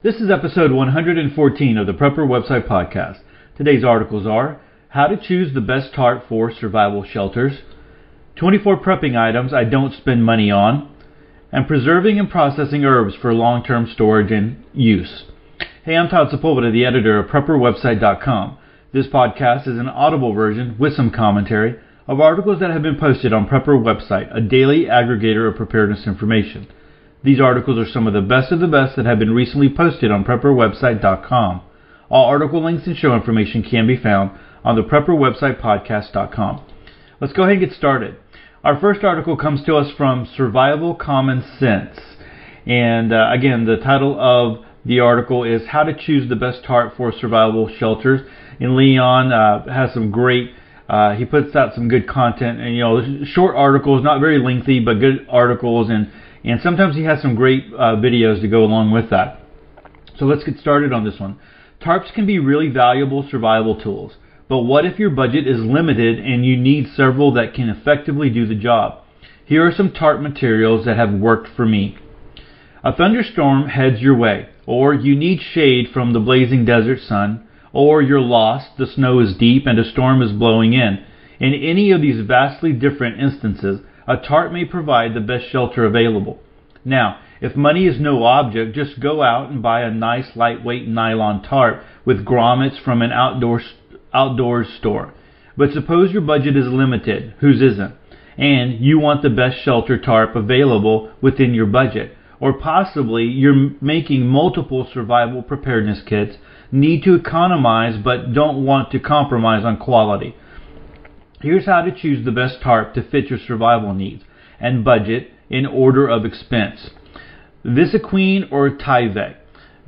This is episode 114 of the Prepper Website Podcast. Today's articles are How to Choose the Best Tarp for Survival Shelters, 24 Prepping Items I Don't Spend Money On, and Preserving and Processing Herbs for Long-Term Storage and Use. Hey, I'm Todd Sepulveda, the editor of PrepperWebsite.com. This podcast is an audible version with some commentary of articles that have been posted on Prepper Website, a daily aggregator of preparedness information. These articles are some of the best that have been recently posted on PrepperWebsite.com. All article links and show information can be found on the PrepperWebsitePodcast.com. Let's go ahead and get started. Our first article comes to us from Survival Common Sense. And again, the title of the article is How to Choose the Best Tarp for Survival Shelters. And Leon has some great he puts out some good content, and short articles, not very lengthy, but good articles, and sometimes he has some great videos to go along with that. So let's get started on this one. Tarps can be really valuable survival tools, but what if your budget is limited and you need several that can effectively do the job? Here are some tarp materials that have worked for me. A thunderstorm heads your way, or you need shade from the blazing desert sun, or you're lost, the snow is deep, and a storm is blowing in. In any of these vastly different instances, a tarp may provide the best shelter available. Now, if money is no object, just go out and buy a nice lightweight nylon tarp with grommets from an outdoors store. But suppose your budget is limited, whose isn't, and you want the best shelter tarp available within your budget. Or possibly you're making multiple survival preparedness kits, need to economize but don't want to compromise on quality. Here's how to choose the best tarp to fit your survival needs and budget in order of expense. Visequeen or Tyvek.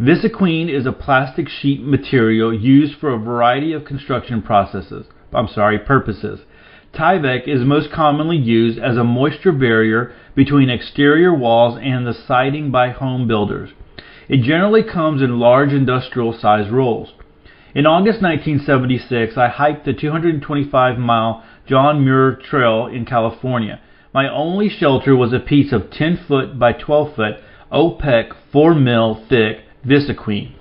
Visequeen is a plastic sheet material used for a variety of construction purposes. Tyvek is most commonly used as a moisture barrier between exterior walls and the siding by home builders. It generally comes in large industrial size rolls. In August 1976, I hiked the 225-mile John Muir Trail in California. My only shelter was a piece of 10-foot by 12-foot OPEC 4-mil thick Visequeen.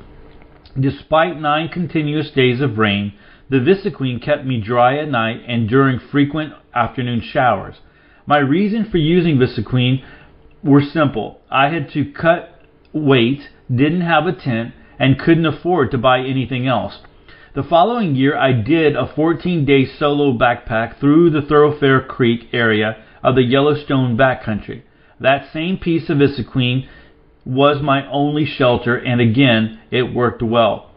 Despite 9 continuous days of rain, the Visequeen kept me dry at night and during frequent afternoon showers. My reason for using Visequeen were simple. I had to cut weight, didn't have a tent, and couldn't afford to buy anything else. The following year, I did a 14-day solo backpack through the Thoroughfare Creek area of the Yellowstone backcountry. That same piece of Visequeen was my only shelter, and again, it worked well.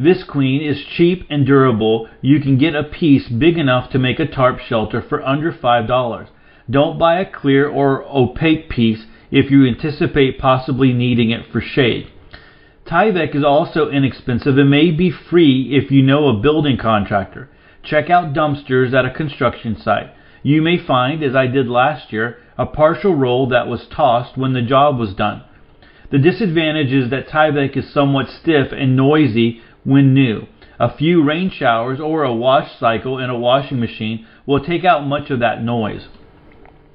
Visequeen is cheap and durable. You can get a piece big enough to make a tarp shelter for under $5. Don't buy a clear or opaque piece if you anticipate possibly needing it for shade. Tyvek is also inexpensive and may be free if you know a building contractor. Check out dumpsters at a construction site. You may find, as I did last year, a partial roll that was tossed when the job was done. The disadvantage is that Tyvek is somewhat stiff and noisy when new. A few rain showers or a wash cycle in a washing machine will take out much of that noise.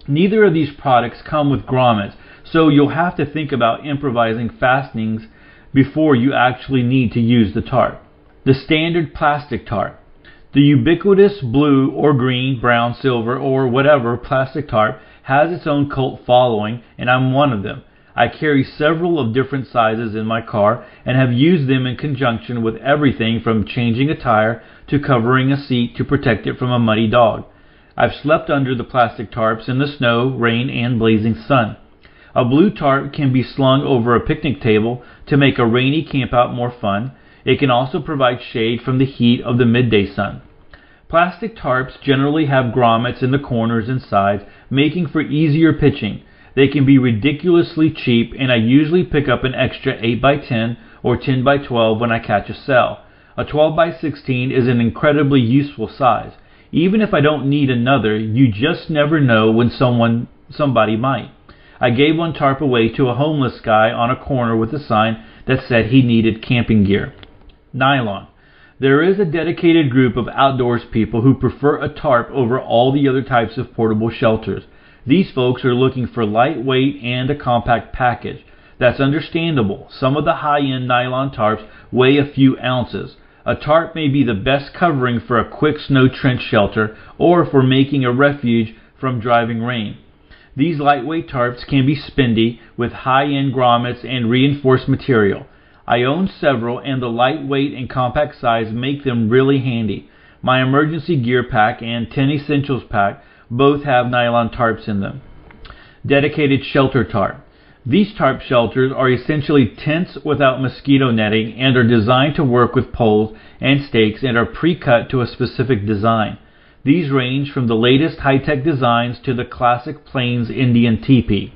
Neither of these products come with grommets, so you'll have to think about improvising fastenings before you actually need to use the tarp. The standard plastic tarp. The ubiquitous blue or green, brown, silver, or whatever plastic tarp has its own cult following, and I'm one of them. I carry several of different sizes in my car and have used them in conjunction with everything from changing a tire to covering a seat to protect it from a muddy dog. I've slept under the plastic tarps in the snow, rain, and blazing sun. A blue tarp can be slung over a picnic table to make a rainy campout more fun. It can also provide shade from the heat of the midday sun. Plastic tarps generally have grommets in the corners and sides, making for easier pitching. They can be ridiculously cheap, and I usually pick up an extra 8x10 or 10x12 when I catch a sale. A 12x16 is an incredibly useful size. Even if I don't need another, you just never know when somebody might. I gave one tarp away to a homeless guy on a corner with a sign that said he needed camping gear. Nylon. There is a dedicated group of outdoors people who prefer a tarp over all the other types of portable shelters. These folks are looking for lightweight and a compact package. That's understandable. Some of the high-end nylon tarps weigh a few ounces. A tarp may be the best covering for a quick snow-drenched shelter or for making a refuge from driving rain. These lightweight tarps can be spendy with high-end grommets and reinforced material. I own several, and the lightweight and compact size make them really handy. My emergency gear pack and 10 essentials pack both have nylon tarps in them. Dedicated shelter tarp. These tarp shelters are essentially tents without mosquito netting and are designed to work with poles and stakes and are pre-cut to a specific design. These range from the latest high-tech designs to the classic Plains Indian teepee.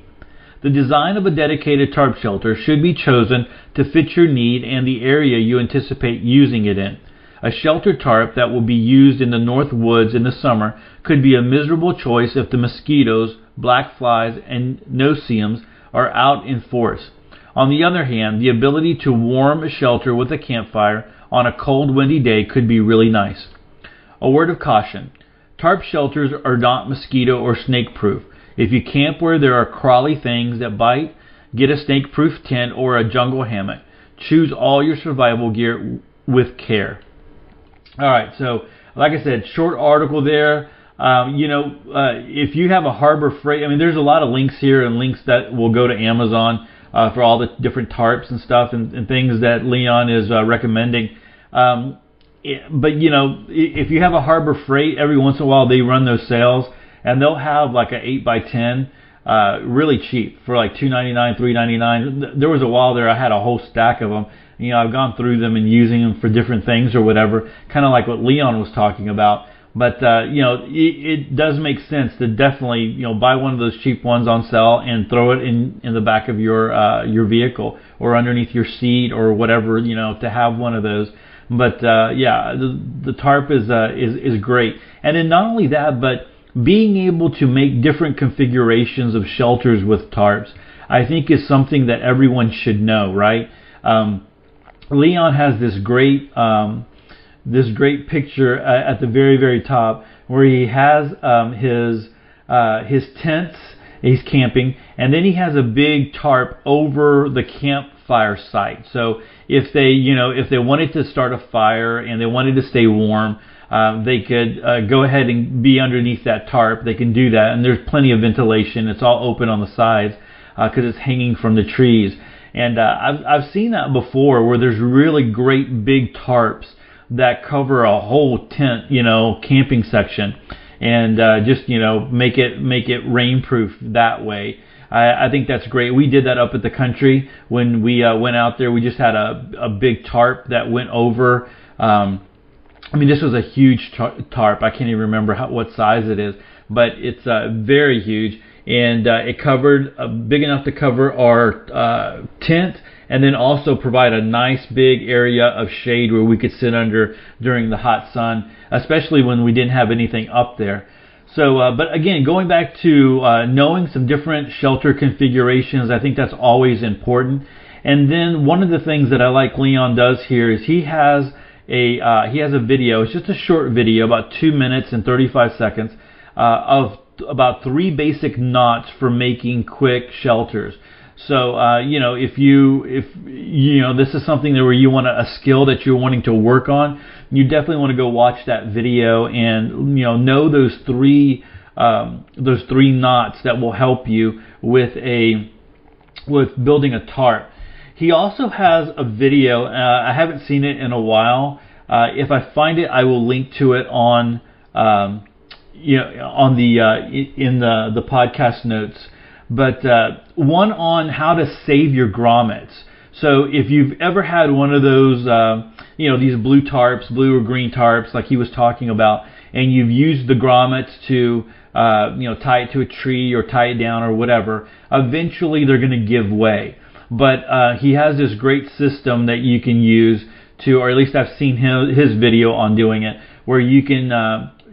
The design of a dedicated tarp shelter should be chosen to fit your need and the area you anticipate using it in. A shelter tarp that will be used in the North Woods in the summer could be a miserable choice if the mosquitoes, black flies, and no-see-ums are out in force. On the other hand, the ability to warm a shelter with a campfire on a cold, windy day could be really nice. A word of caution. Tarp shelters are not mosquito or snake-proof. If you camp where there are crawly things that bite, get a snake-proof tent or a jungle hammock. Choose all your survival gear with care. All right, so like I said, short article there. If you have a Harbor Freight, there's a lot of links here and links that will go to Amazon for all the different tarps and stuff and things that Leon is recommending. If you have a Harbor Freight, every once in a while they run those sales, and they'll have like an 8x10 really cheap for like $2.99, $3.99. There was a while there I had a whole stack of them. I've gone through them and using them for different things or whatever, kind of like what Leon was talking about. But, it does make sense to definitely, buy one of those cheap ones on sale and throw it in the back of your vehicle or underneath your seat or whatever, to have one of those. But, the tarp is great. And then not only that, but being able to make different configurations of shelters with tarps, I think is something that everyone should know, right? Leon has this great picture at the very, very top where he has his tents. He's camping, and then he has a big tarp over the campfire site. So if they, if they wanted to start a fire and they wanted to stay warm, they could go ahead and be underneath that tarp. They can do that, and there's plenty of ventilation. It's all open on the sides because it's hanging from the trees. And I've seen that before where there's really great big tarps that cover a whole tent, camping section, and make it rainproof that way. I think that's great. We did that up at the country when we went out there. We just had a big tarp that went over. This was a huge tarp. I can't even remember what size it is, but it's very huge. And it covered big enough to cover our tent, and then also provide a nice big area of shade where we could sit under during the hot sun, especially when we didn't have anything up there. So, but again, going back to knowing some different shelter configurations, I think that's always important. And then one of the things that I like Leon does here is he has a video. It's just a short video, about 2 minutes and 35 seconds of about 3 basic knots for making quick shelters. So, if this is something that where you want a skill that you're wanting to work on, you definitely want to go watch that video and, know those three knots that will help you with building a tarp. He also has a video. I haven't seen it in a while. If I find it, I will link to it on, in the podcast notes, but one on how to save your grommets. So if you've ever had one of those, these blue or green tarps, like he was talking about, and you've used the grommets to, tie it to a tree or tie it down or whatever, eventually they're going to give way. But he has this great system that you can use to, or at least I've seen his video on doing it, where you can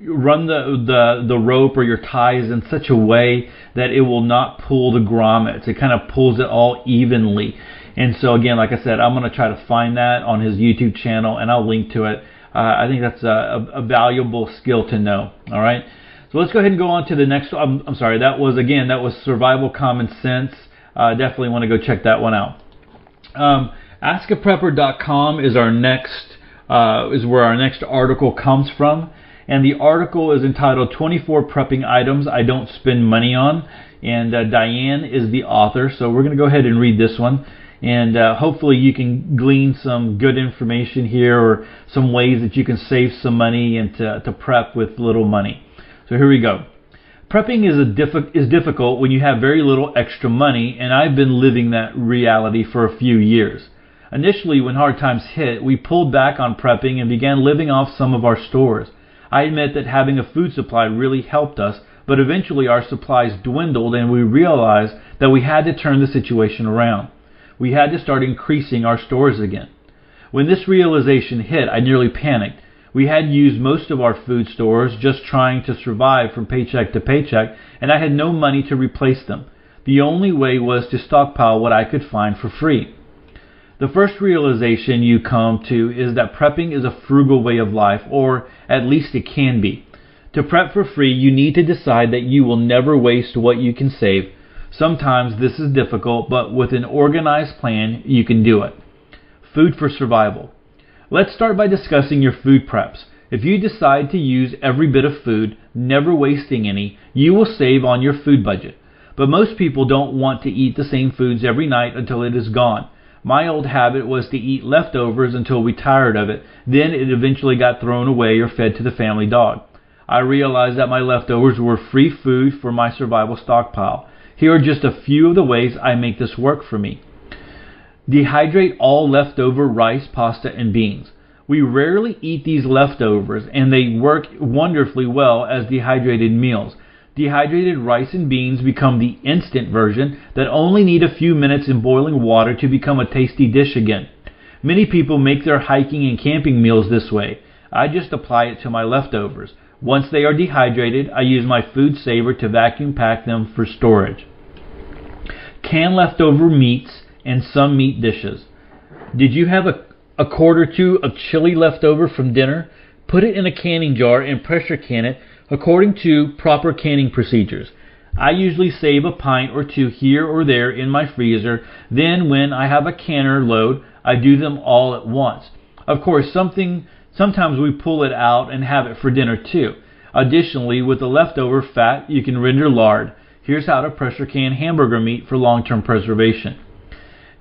run the rope or your ties in such a way that it will not pull the grommets. It kind of pulls it all evenly. And so again, like I said, I'm going to try to find that on his YouTube channel, and I'll link to it. I think that's a valuable skill to know. All right, so let's go ahead and go on to the next one. I'm sorry, that was Survival Common Sense. Definitely want to go check that one out. Askaprepper.com is our next is where our next article comes from, and the article is entitled 24 Prepping Items I Don't Spend Money On, and Diane is the author, so we're going to go ahead and read this one, and hopefully you can glean some good information here or some ways that you can save some money and to prep with little money. So here we go. Prepping is difficult when you have very little extra money, and I've been living that reality for a few years. Initially, when hard times hit, we pulled back on prepping and began living off some of our stores. I admit that having a food supply really helped us, but eventually our supplies dwindled and we realized that we had to turn the situation around. We had to start increasing our stores again. When this realization hit, I nearly panicked. We had used most of our food stores just trying to survive from paycheck to paycheck, and I had no money to replace them. The only way was to stockpile what I could find for free. The first realization you come to is that prepping is a frugal way of life, or at least it can be. To prep for free, you need to decide that you will never waste what you can save. Sometimes this is difficult, but with an organized plan, you can do it. Food for survival. Let's start by discussing your food preps. If you decide to use every bit of food, never wasting any, you will save on your food budget. But most people don't want to eat the same foods every night until it is gone. My old habit was to eat leftovers until we tired of it. Then it eventually got thrown away or fed to the family dog. I realized that my leftovers were free food for my survival stockpile. Here are just a few of the ways I make this work for me. Dehydrate all leftover rice, pasta, and beans. We rarely eat these leftovers, and they work wonderfully well as dehydrated meals. Dehydrated rice and beans become the instant version that only need a few minutes in boiling water to become a tasty dish again. Many people make their hiking and camping meals this way. I just apply it to my leftovers. Once they are dehydrated, I use my Food Saver to vacuum pack them for storage. Can leftover meats and some meat dishes. Did you have a quart or two of chili left over from dinner? Put it in a canning jar and pressure can it according to proper canning procedures. I usually save a pint or two here or there in my freezer. Then when I have a canner load, I do them all at once. Of course, sometimes we pull it out and have it for dinner too. Additionally, with the leftover fat, you can render lard. Here's how to pressure can hamburger meat for long-term preservation.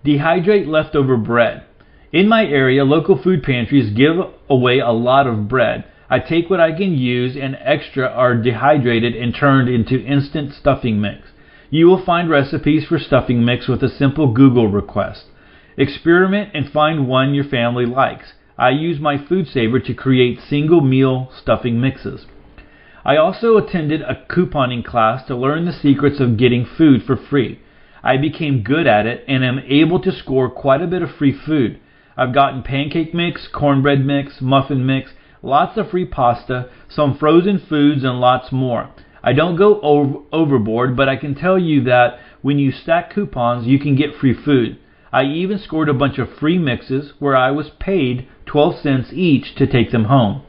Dehydrate leftover bread. In my area, local food pantries give away a lot of bread. I take what I can use, and extra are dehydrated and turned into instant stuffing mix. You will find recipes for stuffing mix with a simple Google request. Experiment and find one your family likes. I use my Food Saver to create single meal stuffing mixes. I also attended a couponing class to learn the secrets of getting food for free. I became good at it and am able to score quite a bit of free food. I've gotten pancake mix, cornbread mix, muffin mix, lots of free pasta, some frozen foods, and lots more. I don't go overboard, but I can tell you that when you stack coupons, you can get free food. I even scored a bunch of free mixes where I was paid 12 cents each to take them home.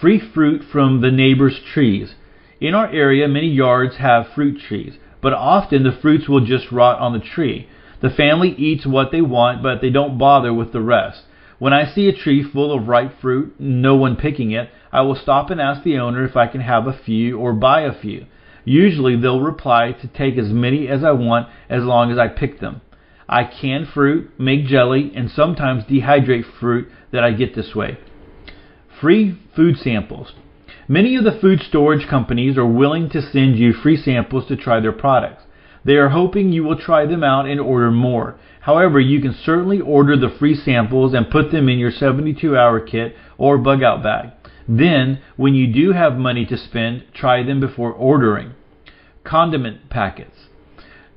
Free fruit from the neighbor's trees. In our area, many yards have fruit trees, but often the fruits will just rot on the tree. The family eats what they want, but they don't bother with the rest. When I see a tree full of ripe fruit, no one picking it, I will stop and ask the owner if I can have a few or buy a few. Usually they'll reply to take as many as I want as long as I pick them. I can fruit, make jelly, and sometimes dehydrate fruit that I get this way. Free food samples. Many of the food storage companies are willing to send you free samples to try their products. They are hoping you will try them out and order more. However, you can certainly order the free samples and put them in your 72-hour kit or bug-out bag. Then, when you do have money to spend, try them before ordering. Condiment packets.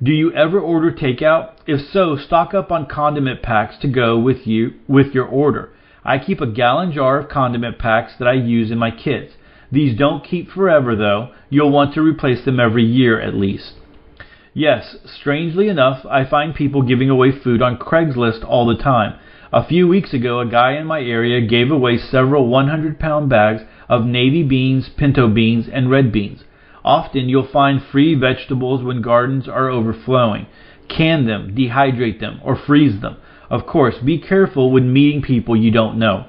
Do you ever order takeout? If so, stock up on condiment packs to go with your order. I keep a gallon jar of condiment packs that I use in my kits. These don't keep forever, though. You'll want to replace them every year at least. Yes, strangely enough, I find people giving away food on Craigslist all the time. A few weeks ago, a guy in my area gave away several 100-pound bags of navy beans, pinto beans, and red beans. Often, you'll find free vegetables when gardens are overflowing. can them, dehydrate them, or freeze them. Of course, be careful when meeting people you don't know.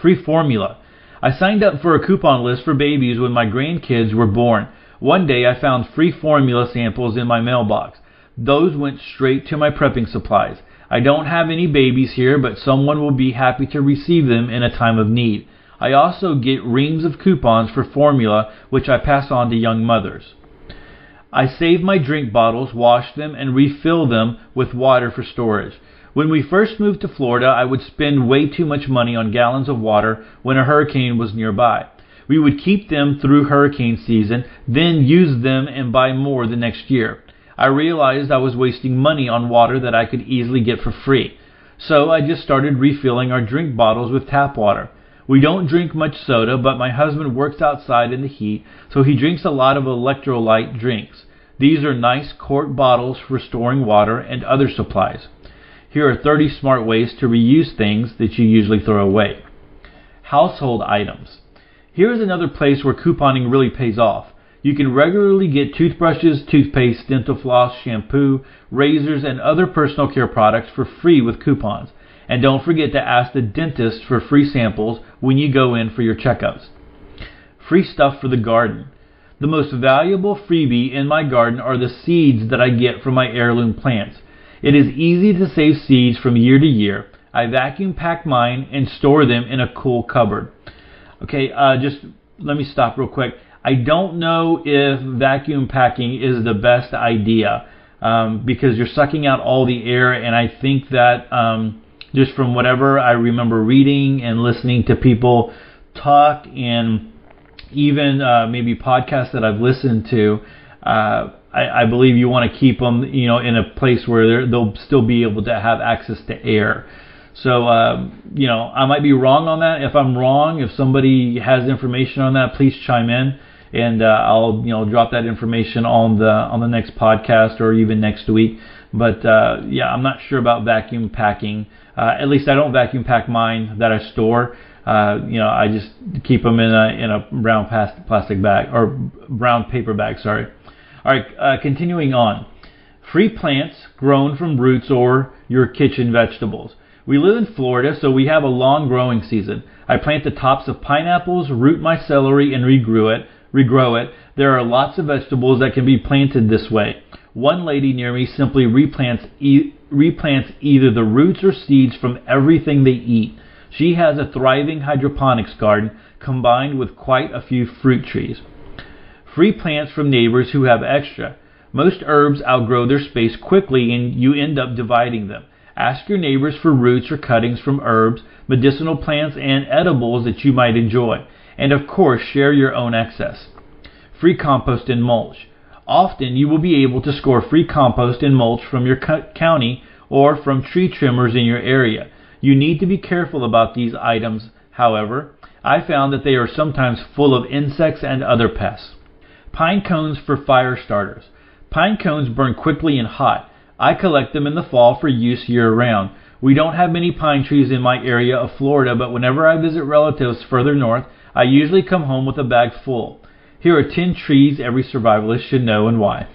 Free formula. I signed up for a coupon list for babies when my grandkids were born. One day I found free formula samples in my mailbox. Those went straight to my prepping supplies. I don't have any babies here, but someone will be happy to receive them in a time of need. I also get reams of coupons for formula, which I pass on to young mothers. I save my drink bottles, wash them, and refill them with water for storage. When we first moved to Florida, I would spend way too much money on gallons of water when a hurricane was nearby. We would keep them through hurricane season, then use them and buy more the next year. I realized I was wasting money on water that I could easily get for free. So I just started refilling our drink bottles with tap water. We don't drink much soda, but my husband works outside in the heat, so he drinks a lot of electrolyte drinks. These are nice quart bottles for storing water and other supplies. Here are 30 smart ways to reuse things that you usually throw away. Household items. Here's another place where couponing really pays off. You can regularly get toothbrushes, toothpaste, dental floss, shampoo, razors, and other personal care products for free with coupons. And don't forget to ask the dentist for free samples when you go in for your checkups. Free stuff for the garden. The most valuable freebie in my garden are the seeds that I get from my heirloom plants. It is easy to save seeds from year to year. I vacuum pack mine and store them in a cool cupboard. Okay, just let me stop real quick. I don't know if vacuum packing is the best idea because you're sucking out all the air, and I think that just from whatever I remember reading and listening to people talk and even maybe podcasts that I've listened to, I believe you want to keep them, you know, in a place where they'll still be able to have access to air. So, you know, I might be wrong on that. If I'm wrong, if somebody has information on that, please chime in, and I'll, you know, drop that information on the next podcast or even next week. But yeah, I'm not sure about vacuum packing. At least I don't vacuum pack mine that I store. You know, I just keep them in a brown plastic bag or brown paper bag. Sorry. All right, continuing on. Free plants grown from roots or your kitchen vegetables. We live in Florida, so we have a long growing season. I plant the tops of pineapples, root my celery, and regrow it. There are lots of vegetables that can be planted this way. One lady near me simply replants either the roots or seeds from everything they eat. She has a thriving hydroponics garden combined with quite a few fruit trees. Free plants from neighbors who have extra. Most herbs outgrow their space quickly and you end up dividing them. Ask your neighbors for roots or cuttings from herbs, medicinal plants, and edibles that you might enjoy. And of course, share your own excess. Free compost and mulch. Often you will be able to score free compost and mulch from your county or from tree trimmers in your area. You need to be careful about these items, however. I found that they are sometimes full of insects and other pests. Pine cones for fire starters. Pine cones burn quickly and hot. I collect them in the fall for use year-round. We don't have many pine trees in my area of Florida, but whenever I visit relatives further north, I usually come home with a bag full. Here are 10 trees every survivalist should know and why.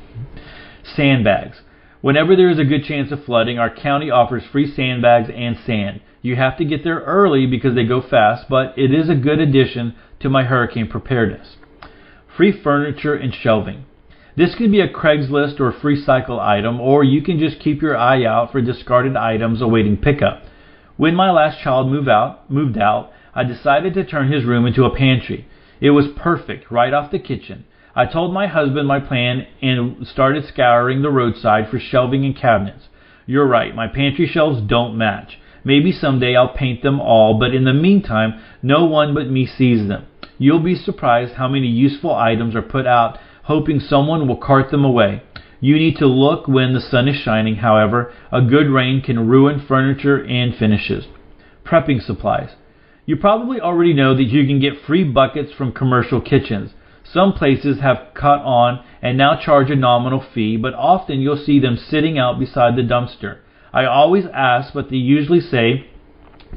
Sandbags. Whenever there is a good chance of flooding, our county offers free sandbags and sand. You have to get there early because they go fast, but it is a good addition to my hurricane preparedness. Free furniture and shelving. This could be a Craigslist or free cycle item, or you can just keep your eye out for discarded items awaiting pickup. When my last child moved out, I decided to turn his room into a pantry. It was perfect, right off the kitchen. I told my husband my plan and started scouring the roadside for shelving and cabinets. You're right, my pantry shelves don't match. Maybe someday I'll paint them all, but in the meantime, no one but me sees them. You'll be surprised how many useful items are put out, hoping someone will cart them away. You need to look when the sun is shining, however. A good rain can ruin furniture and finishes. Prepping supplies. You probably already know that you can get free buckets from commercial kitchens. Some places have caught on and now charge a nominal fee, but often you'll see them sitting out beside the dumpster. I always ask, but they usually say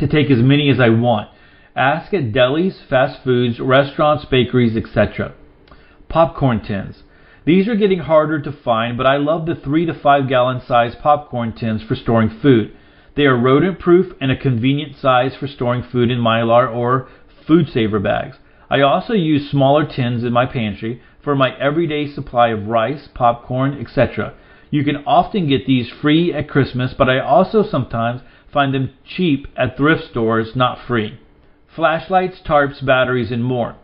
to take as many as I want. Ask at delis, fast foods, restaurants, bakeries, etc. Popcorn tins. These are getting harder to find, but I love the 3 to 5 gallon size popcorn tins for storing food. They are rodent proof and a convenient size for storing food in Mylar or Food Saver bags. I also use smaller tins in my pantry for my everyday supply of rice, popcorn, etc. You can often get these free at Christmas, but I also sometimes find them cheap at thrift stores, not free. Flashlights, tarps, batteries, and more.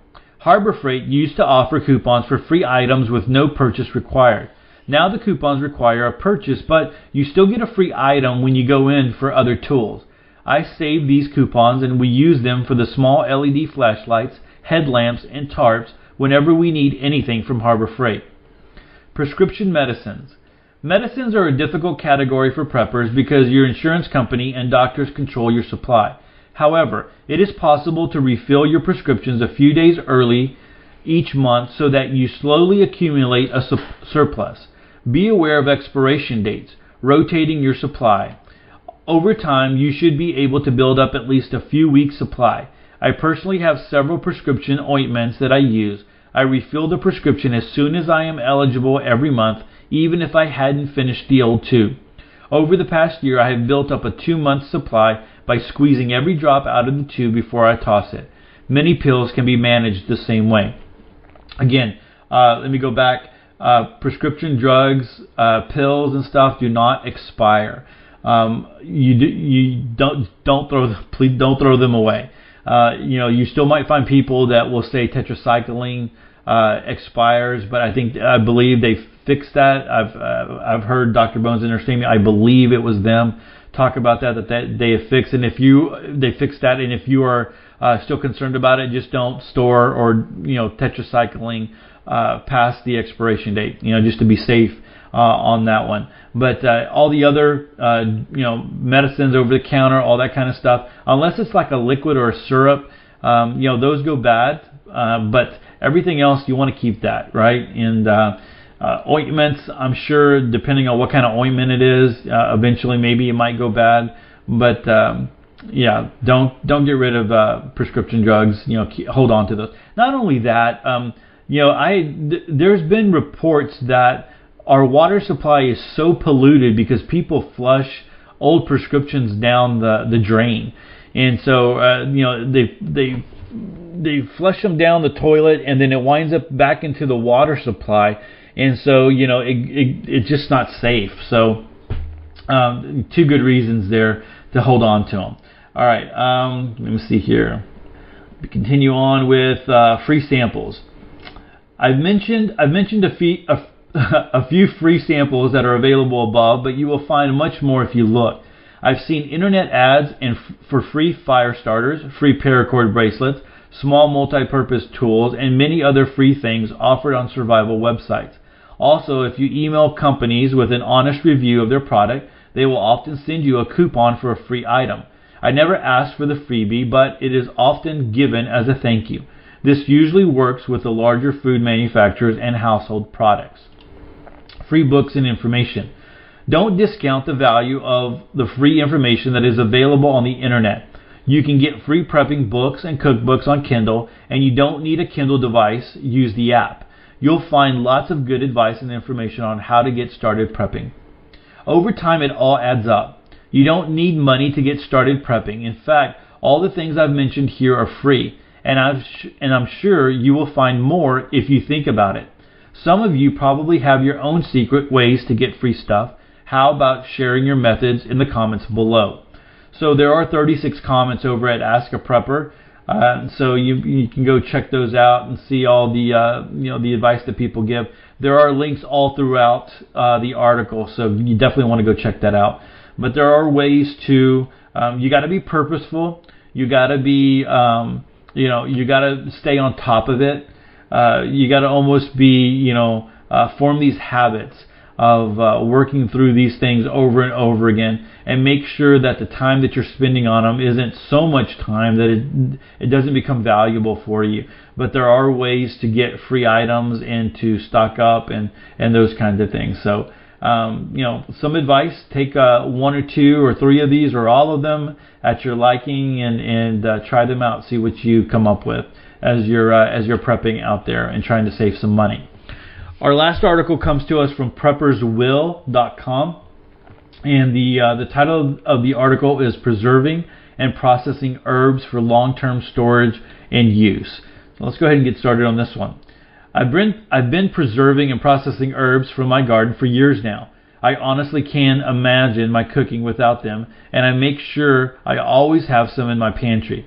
Harbor Freight used to offer coupons for free items with no purchase required. Now the coupons require a purchase, but you still get a free item when you go in for other tools. I save these coupons and we use them for the small LED flashlights, headlamps, and tarps whenever we need anything from Harbor Freight. Prescription medicines. Medicines are a difficult category for preppers because your insurance company and doctors control your supply. However, it is possible to refill your prescriptions a few days early each month so that you slowly accumulate a surplus. Be aware of expiration dates, rotating your supply. Over time, you should be able to build up at least a few weeks' supply. I personally have several prescription ointments that I use. I refill the prescription as soon as I am eligible every month, even if I hadn't finished the old tube. Over the past year, I have built up a 2-month supply by squeezing every drop out of the tube before I toss it. Many pills can be managed the same way. Again, let me go back. Prescription drugs, pills and stuff do not expire. Please don't throw them away. You still might find people that will say tetracycline expires, but I believe they fixed that. I've heard Dr. Bones in her statement. I believe it was them talk about that they have fixed. And if you are still concerned about it, just don't store or tetracycline past the expiration date. Just to be safe on that one. But all the other medicines over the counter, all that kind of stuff, unless it's like a liquid or a syrup, those go bad. But everything else, you want to keep that right. And ointments, I'm sure, depending on what kind of ointment it is, eventually maybe it might go bad. But don't get rid of prescription drugs. Hold on to those. Not only that, there's been reports that our water supply is so polluted because people flush old prescriptions down the drain, and so they flush them down the toilet, and then it winds up back into the water supply, and so it's just not safe. So 2 good reasons there to hold on to them. All right, let me see here. We continue on with free samples. I've mentioned a few free samples that are available above, but you will find much more if you look. I've seen internet ads and for free fire starters, free paracord bracelets, small multi-purpose tools, and many other free things offered on survival websites. Also, if you email companies with an honest review of their product, they will often send you a coupon for a free item. I never ask for the freebie, but it is often given as a thank you. This usually works with the larger food manufacturers and household products. Free books and information. Don't discount the value of the free information that is available on the internet. You can get free prepping books and cookbooks on Kindle, and you don't need a Kindle device. Use the app. You'll find lots of good advice and information on how to get started prepping. Over time, it all adds up. You don't need money to get started prepping. In fact, all the things I've mentioned here are free, and I'm sure you will find more if you think about it. Some of you probably have your own secret ways to get free stuff. How about sharing your methods in the comments below? So there are 36 comments over at Ask a Prepper. So you can go check those out and see all the the advice that people give. There are links all throughout the article, so you definitely want to go check that out. But there are ways to you got to be purposeful. You got to be you got to stay on top of it. You got to almost be, form these habits of working through these things over and over again, and make sure that the time that you're spending on them isn't so much time that it doesn't become valuable for you. But there are ways to get free items and to stock up and those kinds of things. So, some advice, take 1 or 2 or 3 of these or all of them at your liking and try them out, see what you come up with as you're prepping out there and trying to save some money. Our last article comes to us from PreppersWill.com, and the title of the article is Preserving and Processing Herbs for Long-Term Storage and Use. So let's go ahead and get started on this one. I've been preserving and processing herbs from my garden for years now. I honestly can't imagine my cooking without them, and I make sure I always have some in my pantry.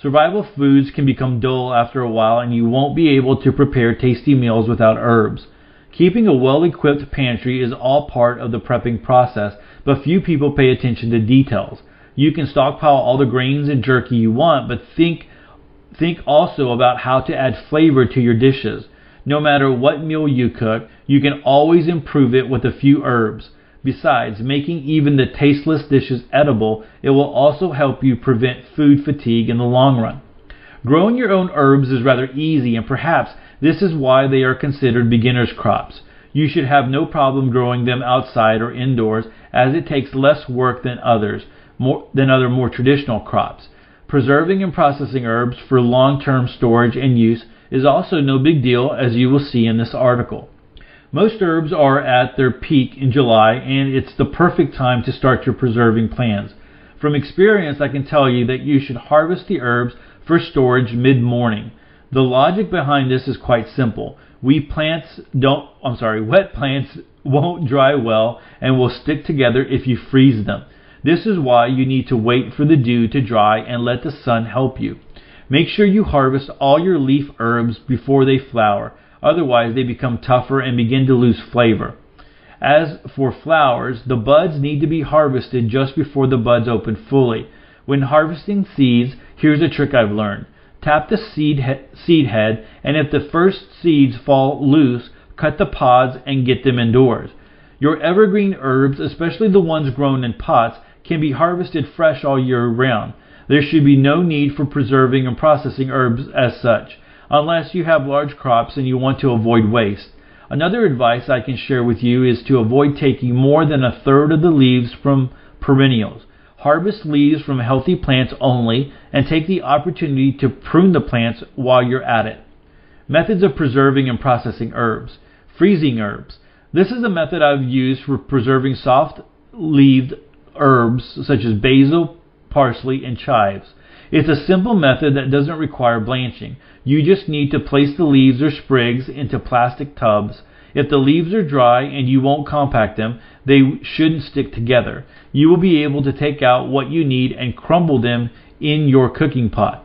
Survival foods can become dull after a while, and you won't be able to prepare tasty meals without herbs. Keeping a well-equipped pantry is all part of the prepping process, but few people pay attention to details. You can stockpile all the grains and jerky you want, but think also about how to add flavor to your dishes. No matter what meal you cook, you can always improve it with a few herbs. Besides making even the tasteless dishes edible, it will also help you prevent food fatigue in the long run. Growing your own herbs is rather easy, and perhaps this is why they are considered beginner's crops. You should have no problem growing them outside or indoors, as it takes less work than other more traditional crops. Preserving and processing herbs for long-term storage and use is also no big deal, as you will see in this article. Most herbs are at their peak in July, and it's the perfect time to start your preserving plans. From experience, I can tell you that you should harvest the herbs for storage mid-morning. The logic behind this is quite simple. Wet plants won't dry well and will stick together if you freeze them. This is why you need to wait for the dew to dry and let the sun help you. Make sure you harvest all your leaf herbs before they flower, otherwise they become tougher and begin to lose flavor. As for flowers, the buds need to be harvested just before the buds open fully. When harvesting seeds, here's a trick I've learned. Tap the seed head, and if the first seeds fall loose, cut the pods and get them indoors. Your evergreen herbs, especially the ones grown in pots, can be harvested fresh all year round. There should be no need for preserving and processing herbs as such, unless you have large crops and you want to avoid waste. Another advice I can share with you is to avoid taking more than a third of the leaves from perennials. Harvest leaves from healthy plants only, and take the opportunity to prune the plants while you're at it. Methods of preserving and processing herbs. Freezing herbs. This is a method I've used for preserving soft-leaved herbs such as basil, parsley, and chives. It's a simple method that doesn't require blanching. You just need to place the leaves or sprigs into plastic tubs. If the leaves are dry and you won't compact them, they shouldn't stick together. You will be able to take out what you need and crumble them in your cooking pot.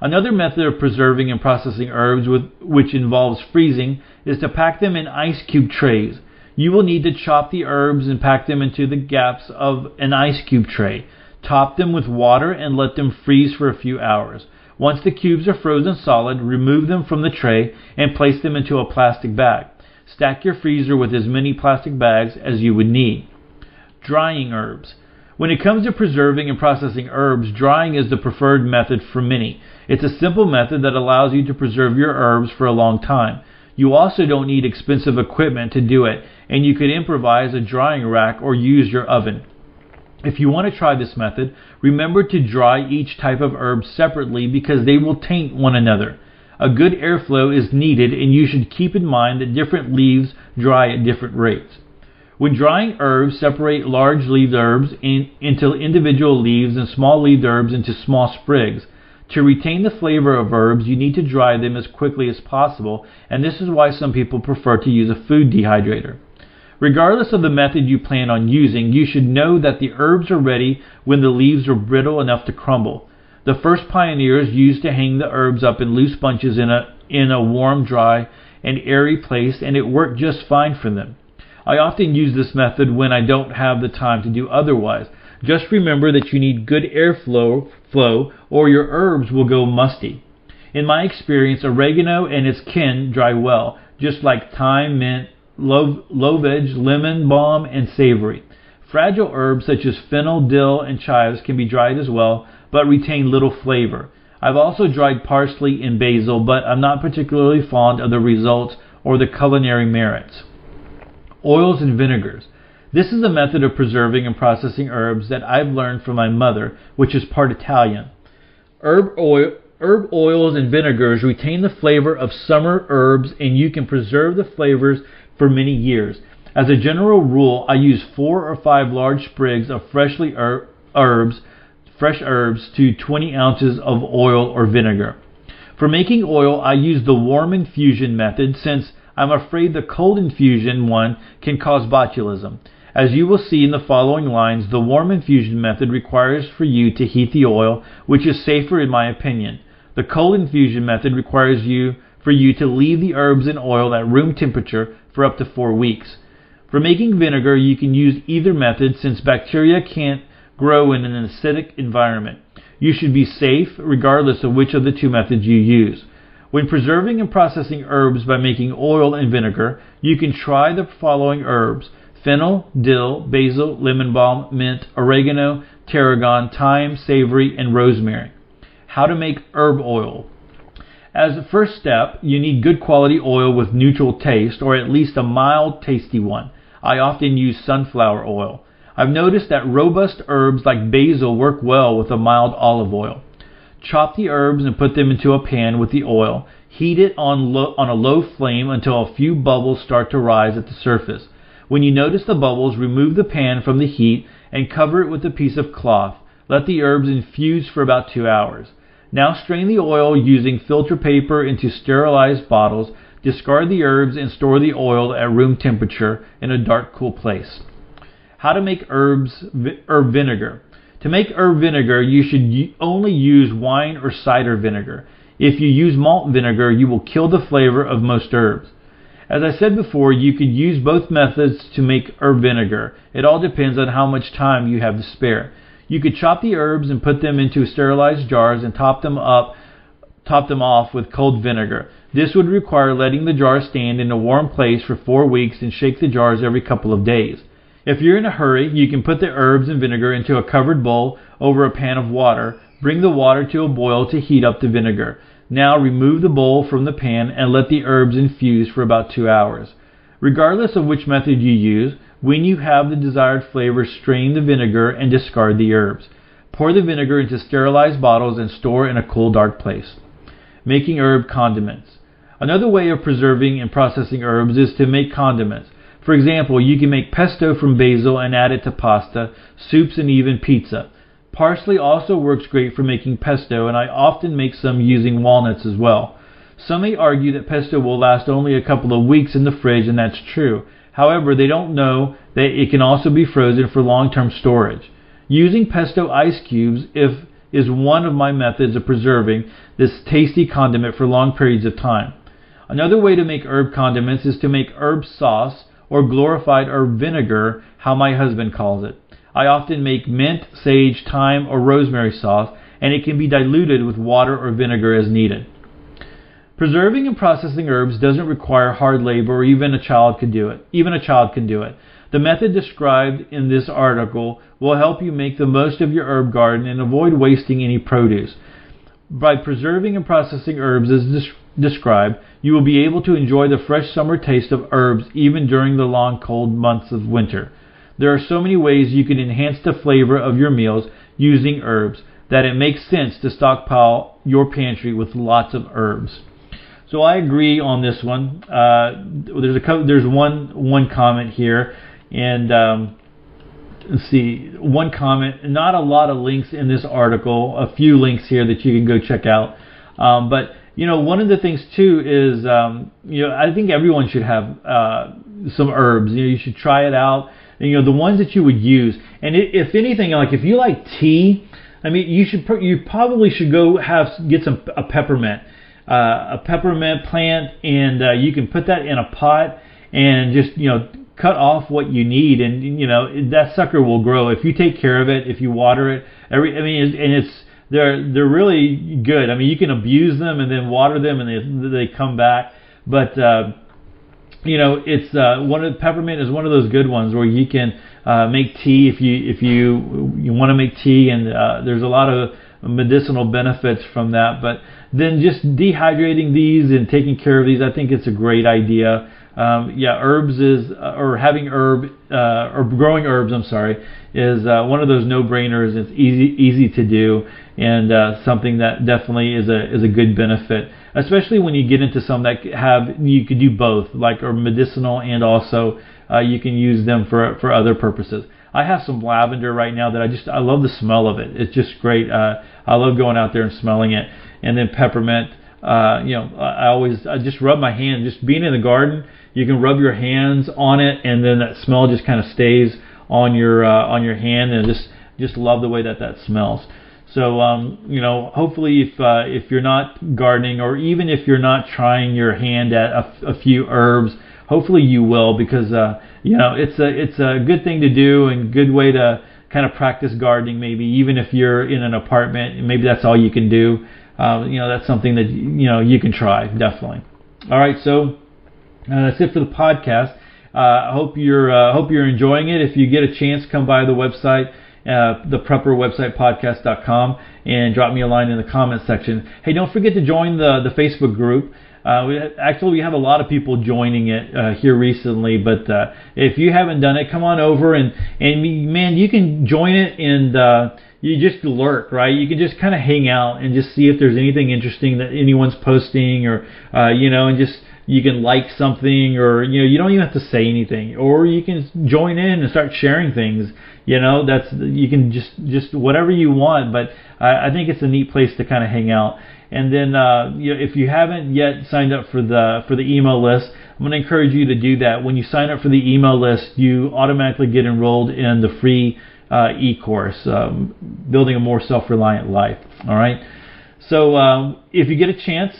Another method of preserving and processing herbs which involves freezing is to pack them in ice cube trays. You will need to chop the herbs and pack them into the gaps of an ice cube tray. Top them with water and let them freeze for a few hours. Once the cubes are frozen solid, remove them from the tray and place them into a plastic bag. Stack your freezer with as many plastic bags as you would need. Drying herbs. When it comes to preserving and processing herbs, drying is the preferred method for many. It's a simple method that allows you to preserve your herbs for a long time. You also don't need expensive equipment to do it, and you could improvise a drying rack or use your oven. If you want to try this method, remember to dry each type of herb separately because they will taint one another. A good airflow is needed, and you should keep in mind that different leaves dry at different rates. When drying herbs, separate large leaved herbs into individual leaves and small leaved herbs into small sprigs. To retain the flavor of herbs, you need to dry them as quickly as possible, and this is why some people prefer to use a food dehydrator. Regardless of the method you plan on using, you should know that the herbs are ready when the leaves are brittle enough to crumble. The first pioneers used to hang the herbs up in loose bunches in a warm, dry, and airy place, and it worked just fine for them. I often use this method when I don't have the time to do otherwise. Just remember that you need good airflow or your herbs will go musty. In my experience, oregano and its kin dry well, just like thyme, mint, low veg, lemon balm, and savory. Fragile herbs such as fennel, dill, and chives can be dried as well, but retain little flavor. I've also dried parsley and basil, but I'm not particularly fond of the results or the culinary merits. Oils and vinegars. This is a method of preserving and processing herbs that I've learned from my mother, which is part Italian. Herb oil, Herb oils and vinegars retain the flavor of summer herbs, and you can preserve the flavors for many years. As a general rule, I use 4 or 5 large sprigs of fresh herbs to 20 ounces of oil or vinegar. For making oil, I use the warm infusion method, since I'm afraid the cold infusion one can cause botulism. As you will see in the following lines, the warm infusion method requires for you to heat the oil, which is safer in my opinion. The cold infusion method requires for you to leave the herbs and oil at room temperature for up to 4 weeks. For making vinegar, you can use either method, since bacteria can't grow in an acidic environment. You should be safe regardless of which of the two methods you use. When preserving and processing herbs by making oil and vinegar, you can try the following herbs: fennel, dill, basil, lemon balm, mint, oregano, tarragon, thyme, savory, and rosemary. How to make herb oil. As a first step, you need good quality oil with neutral taste, or at least a mild, tasty one. I often use sunflower oil. I've noticed that robust herbs like basil work well with a mild olive oil. Chop the herbs and put them into a pan with the oil. Heat it on a low flame until a few bubbles start to rise at the surface. When you notice the bubbles, remove the pan from the heat and cover it with a piece of cloth. Let the herbs infuse for about 2 hours. Now strain the oil using filter paper into sterilized bottles. Discard the herbs and store the oil at room temperature in a dark, cool place. How to make herb vinegar. To make herb vinegar, you should only use wine or cider vinegar. If you use malt vinegar, you will kill the flavor of most herbs. As I said before, you could use both methods to make herb vinegar. It all depends on how much time you have to spare. You could chop the herbs and put them into sterilized jars and top them off with cold vinegar. This would require letting the jars stand in a warm place for 4 weeks and shake the jars every couple of days. If you're in a hurry, you can put the herbs and vinegar into a covered bowl over a pan of water. Bring the water to a boil to heat up the vinegar. Now remove the bowl from the pan and let the herbs infuse for about 2 hours. Regardless of which method you use, when you have the desired flavor, strain the vinegar and discard the herbs. Pour the vinegar into sterilized bottles and store in a cool, dark place. Making herb condiments. Another way of preserving and processing herbs is to make condiments. For example, you can make pesto from basil and add it to pasta, soups, and even pizza. Parsley also works great for making pesto, and I often make some using walnuts as well. Some may argue that pesto will last only a couple of weeks in the fridge, and that's true. However, they don't know that it can also be frozen for long-term storage. Using pesto ice cubes is one of my methods of preserving this tasty condiment for long periods of time. Another way to make herb condiments is to make herb sauce, or glorified herb vinegar, how my husband calls it. I often make mint, sage, thyme, or rosemary sauce, and it can be diluted with water or vinegar as needed. Preserving and processing herbs doesn't require hard labor, or even a child can do it. The method described in this article will help you make the most of your herb garden and avoid wasting any produce. By preserving and processing herbs as described, you will be able to enjoy the fresh summer taste of herbs even during the long cold months of winter. There are so many ways you can enhance the flavor of your meals using herbs that it makes sense to stockpile your pantry with lots of herbs. So I agree on this one. There's one comment here, and let's see, one comment. Not a lot of links in this article. A few links here that you can go check out, but. You know, one of the things too is, I think everyone should have some herbs. You should try it out. And, the ones that you would use. And if anything, like if you like tea, you should you probably should go get a peppermint, plant, and you can put that in a pot and just cut off what you need, and that sucker will grow if you take care of it, if you water it. They're really good. You can abuse them and then water them, and they come back. But it's peppermint is one of those good ones where you can make tea if you want to make tea, and there's a lot of medicinal benefits from that. But then just dehydrating these and taking care of these, I think it's a great idea. Growing herbs is one of those no-brainers. It's easy to do, and something that definitely is a good benefit, especially when you get into some that have, you could do both, like, or medicinal, and also you can use them for other purposes. I have some lavender right now that I love the smell of it. It's just great. I love going out there and smelling it. And then peppermint. I just rub my hand. Just being in the garden, you can rub your hands on it, and then that smell just kind of stays on your hand, and just love the way that smells. So hopefully, if you're not gardening, or even if you're not trying your hand at a few herbs, hopefully you will, because it's a good thing to do, and good way to kind of practice gardening. Maybe even if you're in an apartment, maybe that's all you can do. That's something that you can try, definitely. All right, so that's it for the podcast. I hope you're enjoying it. If you get a chance, come by the website. The PrepperWebsitePodcast.com, and drop me a line in the comments section. Hey, don't forget to join the Facebook group. We have a lot of people joining it here recently, but if you haven't done it, come on over and man, you can join it, and you just lurk, right? You can just kind of hang out and just see if there's anything interesting that anyone's posting, or and just. You can like something, or you don't even have to say anything, or you can join in and start sharing things. You can just whatever you want. But I think it's a neat place to kind of hang out. And then if you haven't yet signed up for the email list, I'm going to encourage you to do that. When you sign up for the email list, you automatically get enrolled in the free e-course, Building a More Self-Reliant Life. All right. So if you get a chance,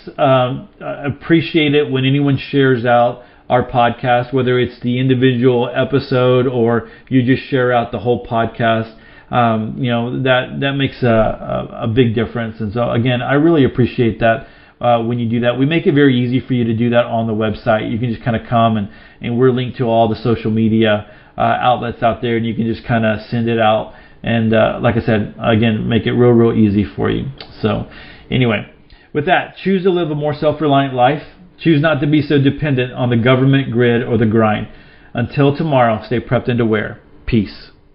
appreciate it when anyone shares out our podcast, whether it's the individual episode or you just share out the whole podcast. That makes a big difference. And so, again, I really appreciate that when you do that. We make it very easy for you to do that on the website. You can just kind of come, and we're linked to all the social media outlets out there, and you can just kind of send it out. And like I said, again, make it real, real easy for you. So anyway, with that, choose to live a more self-reliant life. Choose not to be so dependent on the government grid or the grind. Until tomorrow, stay prepped and aware. Peace.